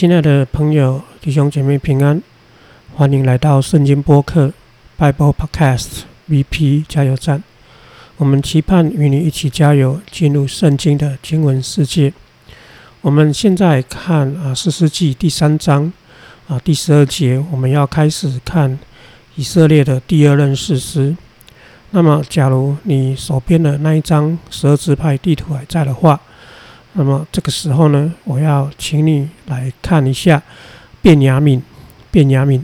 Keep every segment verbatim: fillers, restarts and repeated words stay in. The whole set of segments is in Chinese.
亲爱的朋友弟兄姐妹平安，欢迎来到圣经播客 Bible Podcast V P 加油站，我们期盼与你一起加油，进入圣经的经文世界。我们现在看啊士师记第三章啊第十二节，我们要开始看以色列的第二任士师。那么假如你手边的那一张十二支派地图还在的话，那么这个时候呢，我要请你来看一下便雅悯，便雅悯，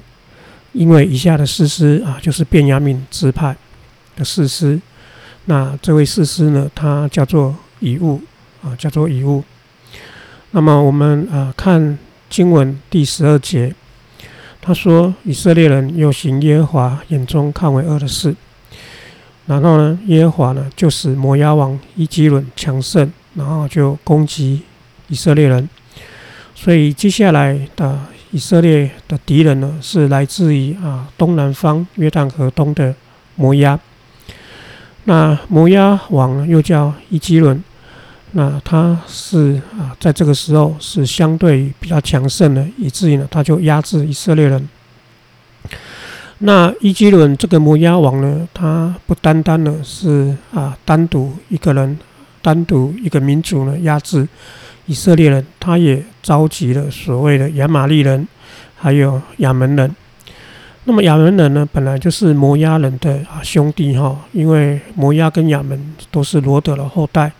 因为以下的士师啊，就是便雅悯支派的士师。那这位士师呢，他叫做以物啊，叫做以物。那么我们啊看经文第十二节，他说以色列人又行耶和华眼中看为恶的事，然后呢，耶和华呢就使摩押王伊基伦强盛。然后就攻击以色列人，所以接下来的以色列的敌人呢，是来自于啊东南方约旦河东的摩押。那摩押王又叫伊基伦，那他是啊在这个时候是相对比较强盛的，以至于呢他就压制以色列人。那伊基伦这个摩押王呢，他不单单呢是啊单独一个人。单独一个民族呢压制以色列人，他也召集了所谓的亚玛利人还有亚门人。那么亚门人呢本来就是摩押人的、啊、兄弟、哦、因为摩押跟亚门都是罗德的后代，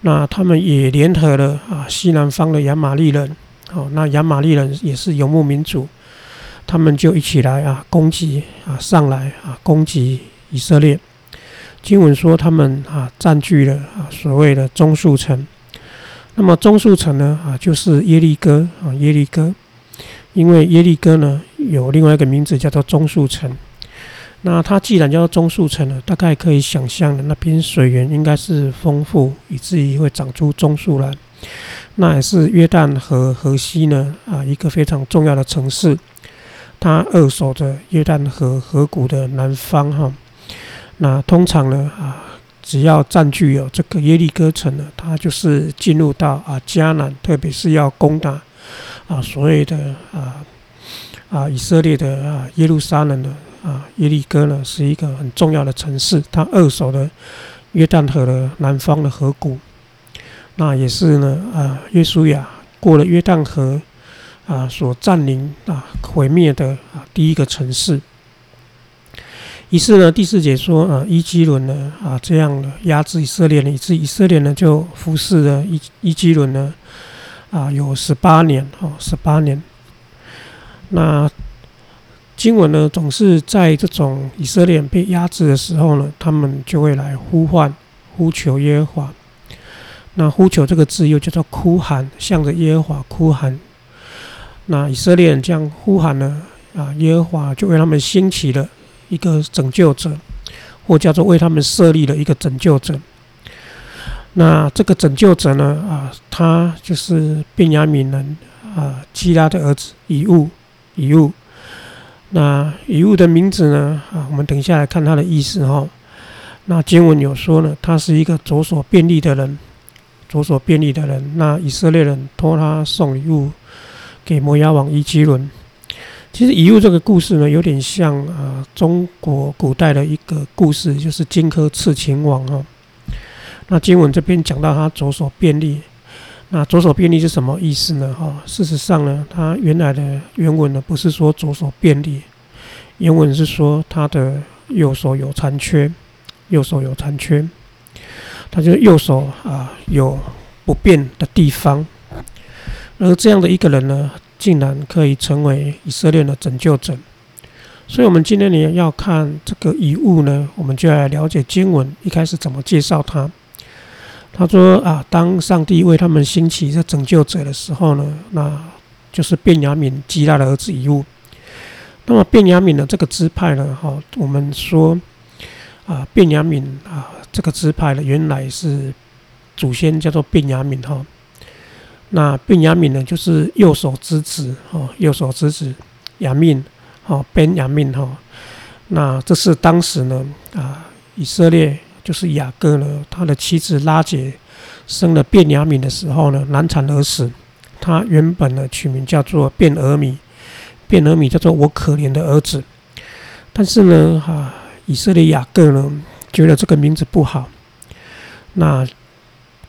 那他们也联合了、啊、西南方的亚玛利人、哦、那亚玛利人也是游牧民族，他们就一起来、啊、攻击、啊、上来、啊、攻击以色列。经文说他们啊占据了、啊、所谓的中述城。那么中述城呢啊就是耶利哥啊耶利哥，因为耶利哥呢有另外一个名字叫做中述城。那它既然叫做中述城呢，大概可以想象的那边水源应该是丰富，以至于会长出棕树来。那也是约旦河河西呢啊一个非常重要的城市，它扼守着约旦河河谷的南方哈。那通常呢啊，只要占据有这个耶利哥城呢，它就是进入到啊迦南，特别是要攻打啊所谓的啊啊以色列的啊耶路撒冷的啊耶利哥呢，是一个很重要的城市，它扼守的约旦河的南方的河谷。那也是呢啊约书亚过了约旦河啊所占领啊毁灭的啊第一个城市。于是呢，第四节说啊，伊基伦呢啊这样的压制以色列人，以致以色列呢就服侍了伊伊基伦呢啊有十八年哦，十八年。那经文呢总是在这种以色列人被压制的时候呢，他们就会来呼唤、呼求耶和华。那呼求这个字又叫做哭喊，向着耶和华哭喊。那以色列人这样呼喊呢啊，耶和华就为他们兴起了一个拯救者，或叫做为他们设立了一个拯救者。那这个拯救者呢啊他就是便雅悯人啊基拉的儿子以物以物。那以物的名字呢啊我们等一下来看他的意思齁。那经文有说呢，他是一个左手便利的人，左手便利的人。那以色列人托他送礼物给摩押王伊基伦。其实以物这个故事呢，有点像啊、呃、中国古代的一个故事，就是荆轲刺秦王哈、哦。那经文这边讲到他左手便利，那左手便利是什么意思呢？哈、哦，事实上呢，他原来的原文呢不是说左手便利，原文是说他的右手有残缺，右手有残缺，他就是右手啊、呃、有不便的地方。而这样的一个人呢，竟然可以成为以色列的拯救者。所以我们今天呢要看这个以物呢，我们就来了解经文一开始怎么介绍他。他说啊，当上帝为他们兴起这拯救者的时候呢，那就是便雅悯基拉的儿子以物。那么便雅悯的这个支派呢、哦、我们说啊便雅悯啊这个支派呢，原来是祖先叫做便雅悯哈、哦。那便雅悯呢，就是右手之子哦，右手之子雅悯哦，便雅悯哈。那这是当时呢啊，以色列就是雅各呢，他的妻子拉结生了便雅悯的时候呢，难产而死。他原本呢取名叫做便俄米，便俄米叫做我可怜的儿子。但是呢、啊、以色列雅各呢觉得这个名字不好，那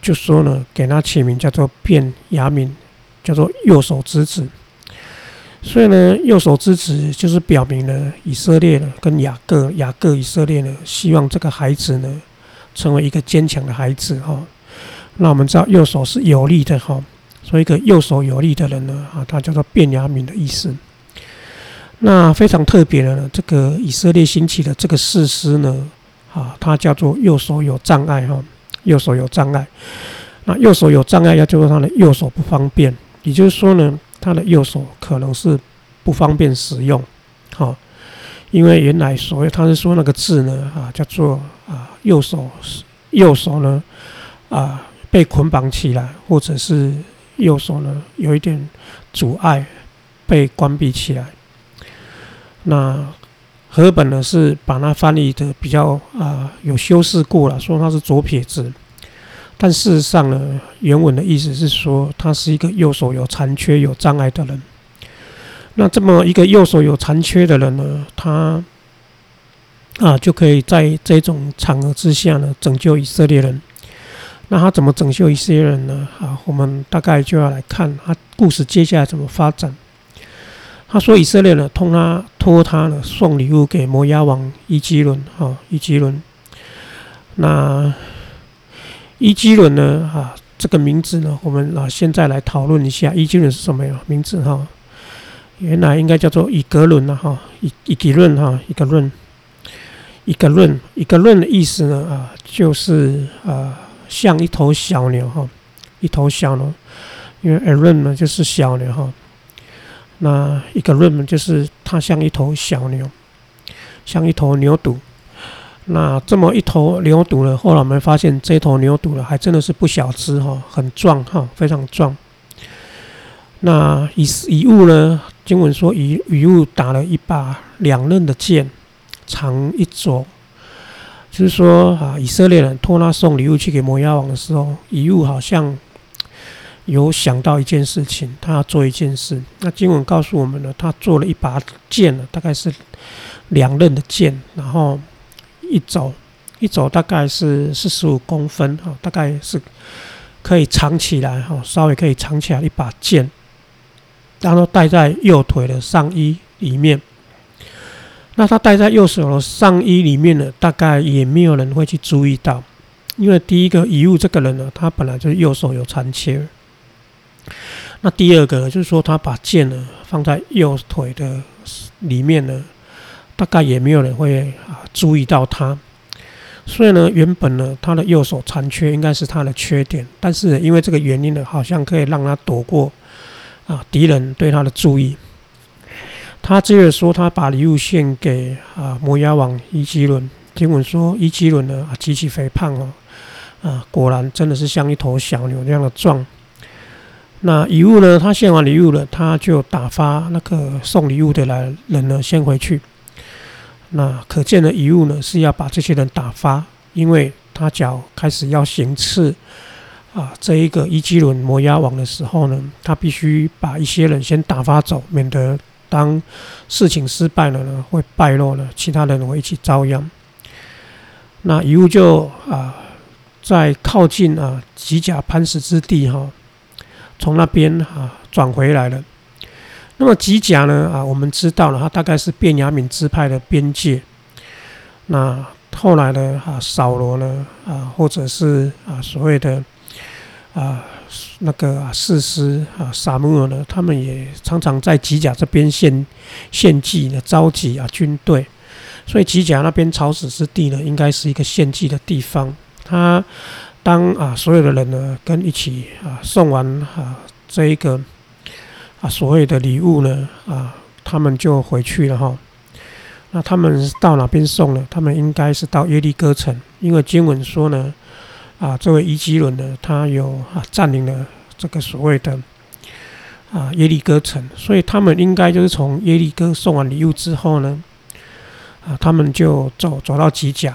就说呢给他起名叫做便雅悯，叫做右手之子。所以呢右手之子就是表明了以色列呢跟雅各雅各以色列呢希望这个孩子呢成为一个坚强的孩子、哦、那我们知道右手是有力的、哦、所以一个右手有力的人呢、啊、他叫做便雅悯的意思。那非常特别的呢，这个以色列兴起的这个士师呢、啊、他叫做右手有障碍、哦、右手有障碍。那右手有障碍要叫做他的右手不方便，也就是说呢他的右手可能是不方便使用、哦、因为原来所谓他是说那个字呢、啊、叫做啊右手右手呢啊被捆绑起来，或者是右手呢有一点阻碍被关闭起来。那和本呢是把它翻译的比较啊有修饰过了，说它是左撇子，但事实上呢原文的意思是说他是一个右手有残缺有障碍的人。那这么一个右手有残缺的人呢，他啊，就可以在这种场合之下呢，拯救以色列人。那他怎么拯救以色列人呢？啊，我们大概就要来看他故事接下来怎么发展。他说以色列呢，通他托他呢送礼物给摩押王伊基伦，哈、哦，伊基伦。那伊基伦呢，啊，这个名字呢，我们啊现在来讨论一下，伊基伦是什么名字哈、哦？原来应该叫做以格伦啊，哈、哦，以以吉伦哈、哦，以格伦。一个论一个论的意思呢啊就是啊像一头小牛哈，一头小牛，因为 Aaron 呢就是小牛哈，那一个论就是它像一头小牛，像一头牛犊。那这么一头牛犊呢，后来我们发现这头牛犊呢还真的是不小只哈，很壮哈，非常壮。那以以物呢，经文说以以物打了一把两刃的剑。长一肘，就是说啊，以色列人托他送礼物去给摩押王的时候，以物好像有想到一件事情，他要做一件事。那经文告诉我们呢，他做了一把剑呢，大概是两刃的剑，然后一肘，一肘大概是四十五公分、哦、大概是可以藏起来、哦、稍微可以藏起来一把剑，然后戴在右腿的上衣里面。那他戴在右手的上衣里面呢，大概也没有人会去注意到，因为第一个以物这个人呢，他本来就是右手有残缺。那第二个就是说，他把剑呢放在右腿的里面呢，大概也没有人会、啊、注意到他。所以呢，原本呢他的右手残缺应该是他的缺点，但是呢因为这个原因呢，好像可以让他躲过啊敌人对他的注意。他接着说，他把礼物献给啊摩押王伊基伦。经文说，伊基伦呢、啊、极其肥胖哦，啊果然真的是像一头小牛那样的壮。那以物呢，他献完礼物了，他就打发那个送礼物的来人呢先回去。那可见的以物呢是要把这些人打发，因为他脚开始要行刺啊这一个伊基伦摩押王的时候呢，他必须把一些人先打发走，免得当事情失败了呢，会败落了，其他人会一起遭殃。那以物就啊、呃，在靠近啊吉甲磐石之地哈、哦，从那边啊转回来了。那么吉甲呢啊，我们知道了，它大概是便雅悯支派的边界。那后来呢啊，扫罗呢啊，或者是啊所谓的啊。那个、啊、士师啊，撒母耳呢，他们也常常在吉甲这边献献祭呢，召集啊军队，所以吉甲那边草籽之地呢，应该是一个献祭的地方。他当啊所有的人呢跟一起啊送完啊这一个啊所谓的礼物呢啊，他们就回去了哈。那他们到哪边送呢？他们应该是到耶利哥城，因为经文说呢。啊，这位伊基伦呢，他有啊占领了这个所谓的啊耶利哥城，所以他们应该就是从耶利哥送完礼物之后呢，啊，他们就走走到吉甲。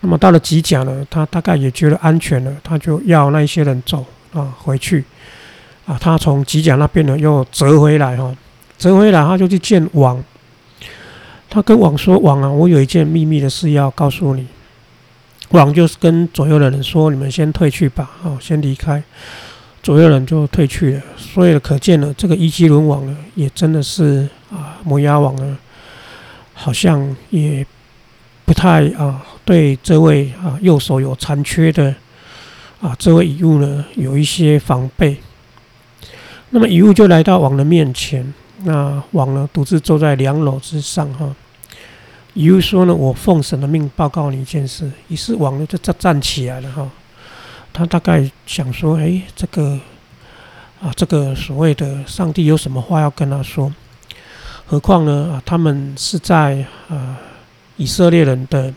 那么到了吉甲呢，他大概也觉得安全了，他就要那一些人走啊回去啊，他从吉甲那边呢又折回来哈，折回来他就去见王，他跟王说：“王啊，我有一件秘密的事要告诉你。”王就是跟左右的人说：“你们先退去吧，哦，先离开。”左右人就退去了。所以可见呢，这个伊基伦王呢，也真的是啊，摩押王呢，好像也不太啊，对这位啊右手有残缺的啊这位以物呢，有一些防备。那么以物就来到王的面前。那王呢，独自坐在梁楼之上哈。以物说呢，我奉神的命报告你一件事。于是王呢就站起来了哈。他大概想说，哎，这个啊，这个所谓的上帝有什么话要跟他说？何况呢，啊，他们是在啊以色列人的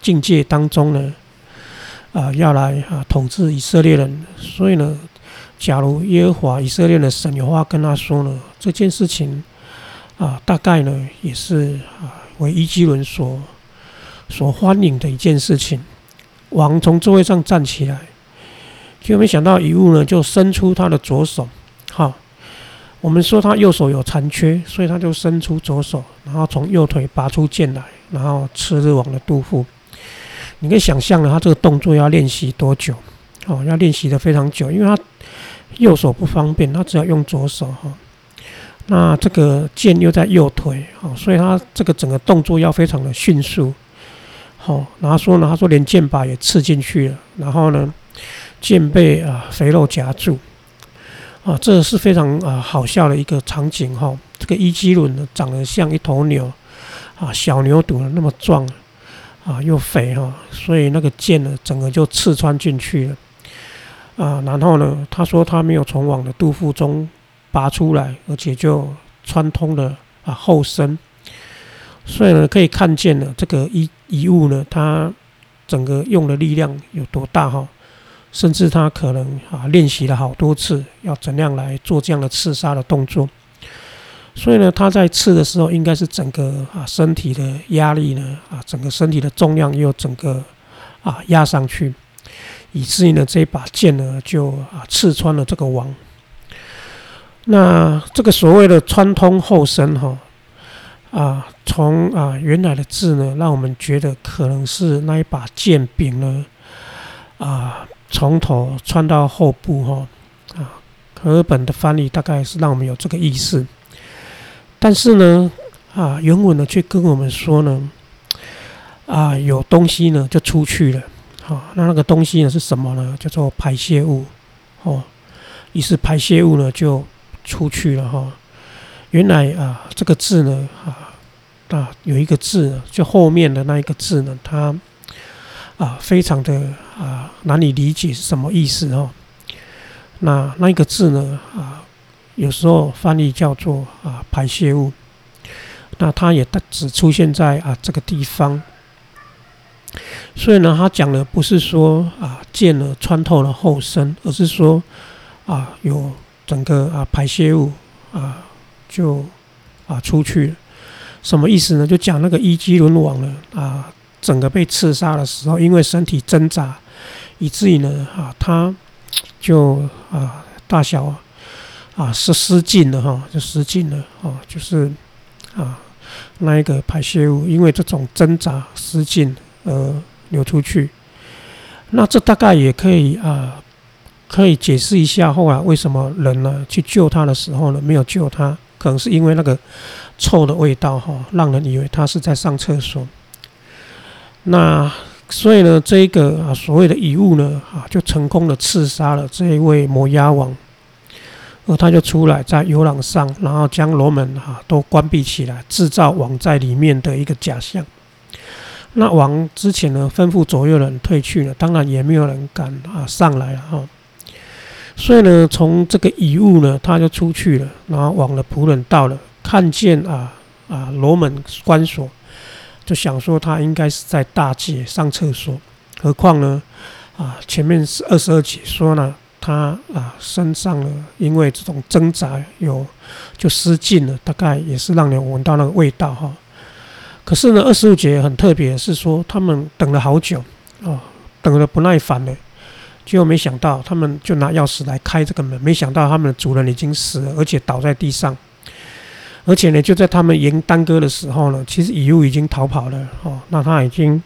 境界当中呢，啊，要来啊统治以色列人，所以呢。假如耶和华以色列的神有话跟他说呢，这件事情啊，大概呢也是啊为伊基伦所所欢迎的一件事情。王从座位上站起来，结果没想到以物呢就伸出他的左手，哈，我们说他右手有残缺，所以他就伸出左手，然后从右腿拔出剑来，然后刺入王的肚腹。你可以想象呢，他这个动作要练习多久？哦，要练习的非常久，因为他右手不方便，他只要用左手哈。那这个剑又在右腿，哦，所以他这个整个动作要非常的迅速。好，然后说呢，他说连剑把也刺进去了，然后呢，剑被啊肥肉夹住，啊，这是非常啊好笑的一个场景哈。这个伊基伦呢，长得像一头牛，啊，小牛犊那么壮，啊，又肥哈，所以那个剑呢，整个就刺穿进去了。啊，然后呢？他说他没有从王的肚腹中拔出来，而且就穿通了啊后身，所以呢，可以看见呢，这个遗遗物呢，他整个用的力量有多大哈，甚至他可能啊练习了好多次，要怎样来做这样的刺杀的动作。所以呢，他在刺的时候，应该是整个啊身体的压力呢啊，整个身体的重量又整个啊压上去。以至于呢，这一把剑呢，就啊刺穿了这个王。那这个所谓的穿通后身哈，啊，从啊原来的字呢，让我们觉得可能是那一把剑柄呢，啊，从头穿到后部哈，啊，和本的翻译大概是让我们有这个意思。但是呢，啊，原文呢却跟我们说呢，啊，有东西呢就出去了。好，那那个东西呢是什么呢？叫做排泄物，哦，于是排泄物呢就出去了哈，哦。原来啊，这个字呢啊，啊有一个字，就后面的那一个字呢，它啊非常的啊难以理解是什么意思哦。那那一个字呢啊，有时候翻译叫做啊排泄物，那它也只出现在啊这个地方。所以呢，他讲的不是说啊剑呢穿透了后身，而是说啊有整个啊排泄物啊就啊出去了。什么意思呢？就讲那个伊基伦王呢啊整个被刺杀的时候，因为身体挣扎，以至于呢啊他就啊大小啊是失禁了哈，就失禁了哦，就是啊那一个排泄物因为这种挣扎失禁。呃，流出去，那这大概也可以啊、呃，可以解释一下后来为什么人呢去救他的时候呢没有救他，可能是因为那个臭的味道哈、哦，让人以为他是在上厕所。那所以呢，这一个啊所谓的以物呢啊就成功的刺杀了这一位摩押王，而他就出来在游廊上，然后将楼门啊都关闭起来，制造王在里面的一个假象。那王之前呢，吩咐左右人退去了，当然也没有人敢啊上来了哈、哦。所以呢，从这个以物呢，他就出去了，然后王的仆人到了，看见啊啊楼门关锁，就想说他应该是在大街上厕所。何况呢，啊前面是二十二节说呢，他啊身上呢因为这种挣扎有就失禁了，大概也是让人闻到那个味道哈。哦可是呢，二十五节很特别，是说他们等了好久，哦，等了不耐烦了，结果没想到他们就拿钥匙来开这个门，没想到他们的主人已经死了，而且倒在地上。而且呢，就在他们言耽搁的时候呢，其实以物已经逃跑了哦。那他已经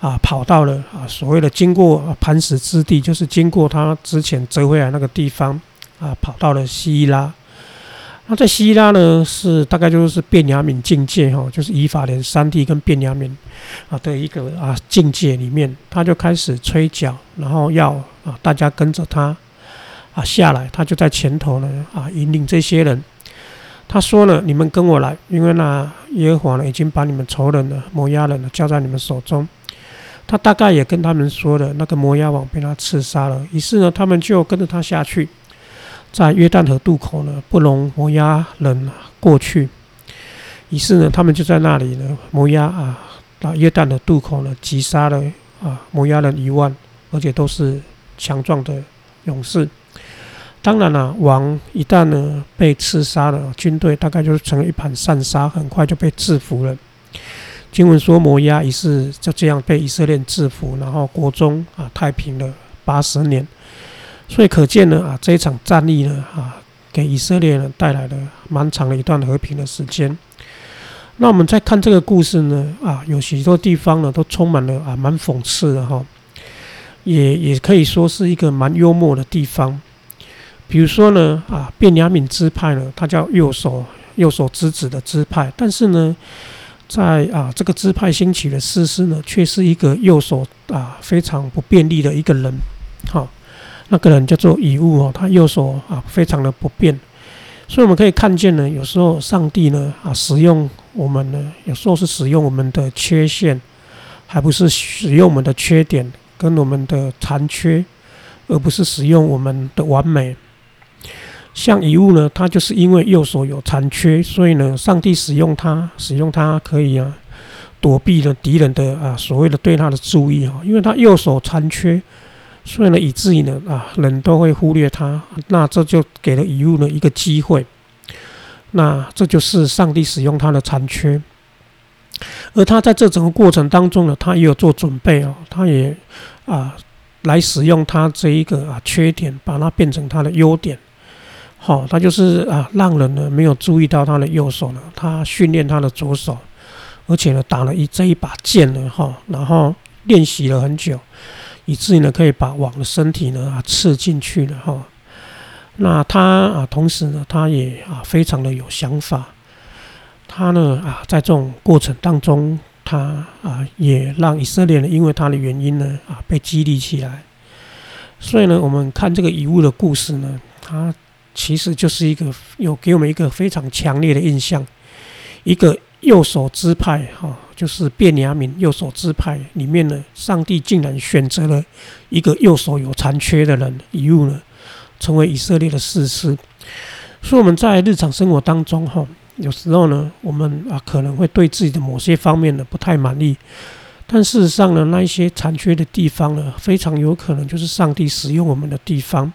啊跑到了啊所谓的经过磐石之地，就是经过他之前折回来那个地方啊，跑到了西伊拉。那在西伊拉呢，是大概就是便雅悯境界哈、哦，就是以法莲山地跟便雅悯啊的一个啊境界里面，他就开始吹角，然后要啊大家跟着他啊下来，他就在前头呢啊引领这些人。他说呢，你们跟我来，因为那耶和华呢已经把你们仇人呢摩押人呢交在你们手中。他大概也跟他们说了，那个摩押王被他刺杀了，于是呢他们就跟着他下去，在约旦河渡口呢不容摩押人过去。于是呢他们就在那里呢摩押啊约旦河渡口呢击杀了啊摩押人一万，而且都是强壮的勇士。当然了、啊，王一旦呢被刺杀了，军队大概就是成了一盘散沙，很快就被制服了。经文说摩押于是就这样被以色列制服，然后国中啊太平了八十年。所以可见呢啊这一场战役呢啊给以色列呢带来了蛮长的一段和平的时间。那我们再看这个故事呢啊，有许多地方呢都充满了啊蛮讽刺的哈，也也可以说是一个蛮幽默的地方。比如说呢，啊，便雅悯支派呢，它叫右手右手之子的支派，但是呢，在啊这个支派兴起的士师呢，却是一个右手啊非常不便利的一个人，好、哦，那个人叫做以物哦，他右手啊非常的不便，所以我们可以看见呢，有时候上帝呢啊使用我们呢，有时候是使用我们的缺陷，还不是使用我们的缺点跟我们的残缺，而不是使用我们的完美。像以物呢，他就是因为右手有残缺，所以呢，上帝使用他，使用他可以啊躲避了敌人的啊所谓的对他的注意啊，因为他右手残缺，所以呢，以至于呢啊人都会忽略他，那这就给了以物呢一个机会，那这就是上帝使用他的残缺，而他在这整个过程当中呢，他也有做准备哦，他也啊来使用他这一个啊缺点，把它变成他的优点。好、哦，他就是啊，让人呢没有注意到他的右手呢，他训练他的左手，而且呢打了一这一把剑呢，哈、哦，然后练习了很久，以至于呢可以把王的身体呢、啊、刺进去了，哈、哦。那他啊，同时呢，他也啊非常的有想法，他呢啊在这种过程当中，他啊也让以色列人因为他的原因呢啊被激励起来。所以呢，我们看这个以物的故事呢，他其实就是一个有给我们一个非常强烈的印象，一个右手支派哈、哦，就是便雅悯右手支派里面呢，上帝竟然选择了一个右手有残缺的人以物呢，成为以色列的士师。所以我们在日常生活当中哈、哦，有时候呢，我们啊可能会对自己的某些方面呢不太满意，但事实上呢，那一些残缺的地方呢，非常有可能就是上帝使用我们的地方。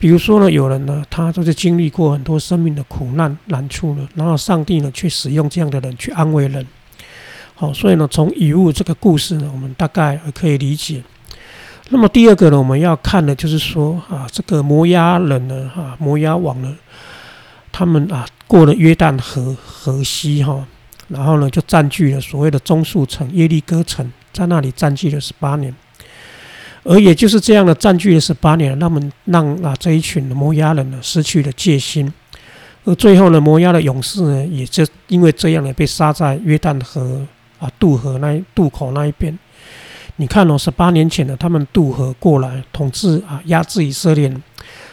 比如说呢，有人呢，他都是经历过很多生命的苦难难处呢，然后上帝呢，去使用这样的人去安慰人。好、哦，所以呢，从以物这个故事呢，我们大概可以理解。那么第二个呢，我们要看的就是说啊，这个摩押人呢，啊，摩押王呢，他们啊过了约旦河河西哈、哦，然后呢就占据了所谓的中述城耶利哥城，在那里占据了十八年。而也就是这样的占据了十八年，那么让啊这一群摩押人呢失去了戒心，而最后呢摩押的勇士呢也就因为这样呢被杀在约旦河啊渡河那渡口那一边。你看哦，十八年前呢他们渡河过来统治啊压制以色列，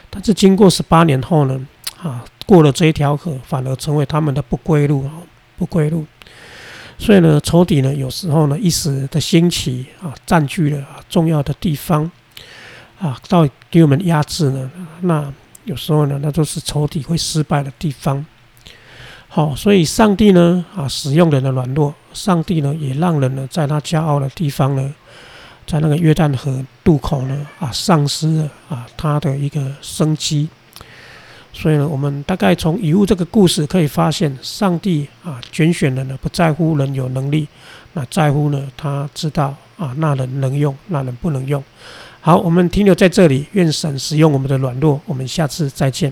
但是经过十八年后呢啊过了这一条河，反而成为他们的不归路啊不归路。所以呢，仇敌呢，有时候呢，一时的兴起啊，占据了、啊、重要的地方啊，到给我们压制呢。那有时候呢，那就是仇敌会失败的地方。好、哦，所以上帝呢啊，使用人的软弱，上帝呢也让人呢，在他骄傲的地方呢，在那个约旦河渡口呢啊，丧失了啊他的一个生机。所以呢，我们大概从以物这个故事可以发现，上帝啊拣选人呢，不在乎人有能力，那在乎呢，他知道啊，那人能用，那人不能用，好，我们停留在这里，愿神使用我们的软弱，我们下次再见。